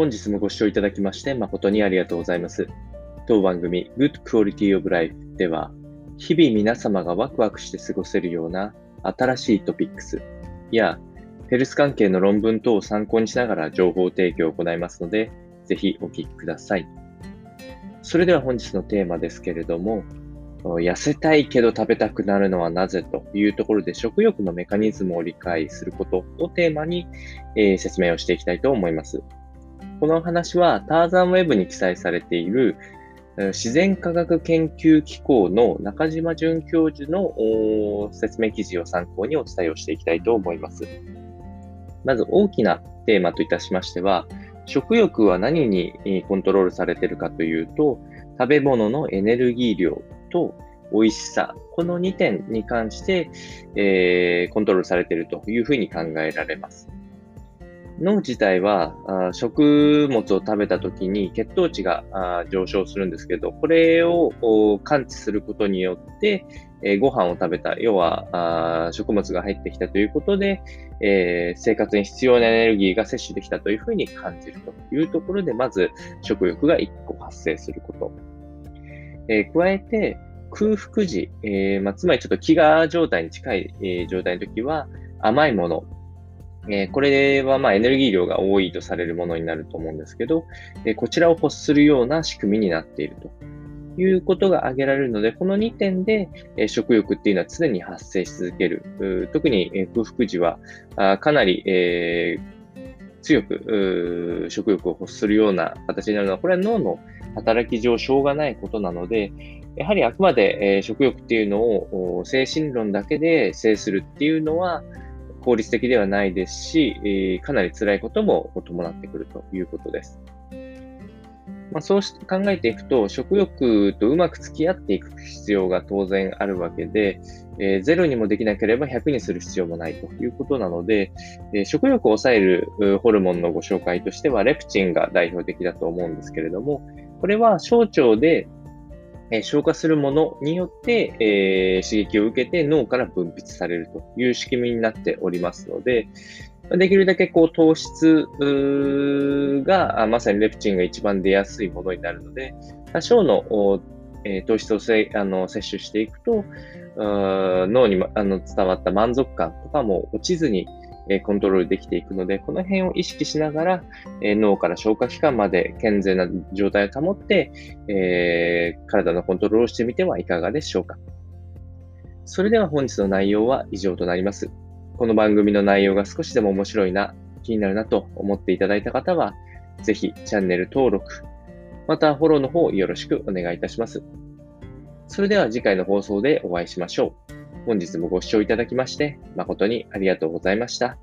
本日もご視聴いただきまして誠にありがとうございます。当番組 Good Quality of Life では、日々皆様がワクワクして過ごせるような新しいトピックスやヘルス関係の論文等を参考にしながら情報提供を行いますので、ぜひお聞きください。それでは本日のテーマですけれども、痩せたいけど食べたくなるのはなぜというところで、食欲のメカニズムを理解することをテーマに、説明をしていきたいと思います。このお話はターザンウェブに記載されている自然科学研究機構の中島准教授の説明記事を参考にお伝えをしていきたいと思います。まず大きなテーマといたしましては、食欲は何にコントロールされているかというと、食べ物のエネルギー量と美味しさ、この2点に関して、コントロールされているというふうに考えられます。脳自体は食物を食べたときに血糖値が上昇するんですけど、これを感知することによってご飯を食べた、要は食物が入ってきたということで、生活に必要なエネルギーが摂取できたというふうに感じるというところで、まず食欲が1個発生すること、加えて空腹時、つまりちょっと飢餓状態に近い、状態の時は甘いもの、これはエネルギー量が多いとされるものになると思うんですけど、こちらを欲するような仕組みになっているということが挙げられるので、この2点で食欲っていうのは常に発生し続ける。特に空腹時はかなり、強く食欲を欲するような形になるのは、これは脳の働き上しょうがないことなので、やはりあくまで食欲っていうのを精神論だけで制するっていうのは効率的ではないですし、かなり辛いことも伴ってくるということです。そうして考えていくと、食欲とうまく付き合っていく必要が当然あるわけで、ゼロにもできなければ100にする必要もないということなので、食欲を抑えるホルモンのご紹介としてはレプチンが代表的だと思うんですけれども、これは小腸で消化するものによって、刺激を受けて脳から分泌されるという仕組みになっておりますので、できるだけ糖質がまさにレプチンが一番出やすいものになるので、多少の糖質を摂取していくと脳に伝わった満足感とかも落ちずにコントロールできていくので、この辺を意識しながら脳から消化器官まで健全な状態を保って、体のコントロールをしてみてはいかがでしょうか。それでは本日の内容は以上となります。この番組の内容が少しでも面白いな、気になるなと思っていただいた方は、ぜひチャンネル登録、またフォローの方よろしくお願いいたします。それでは次回の放送でお会いしましょう。本日もご視聴いただきまして誠にありがとうございました。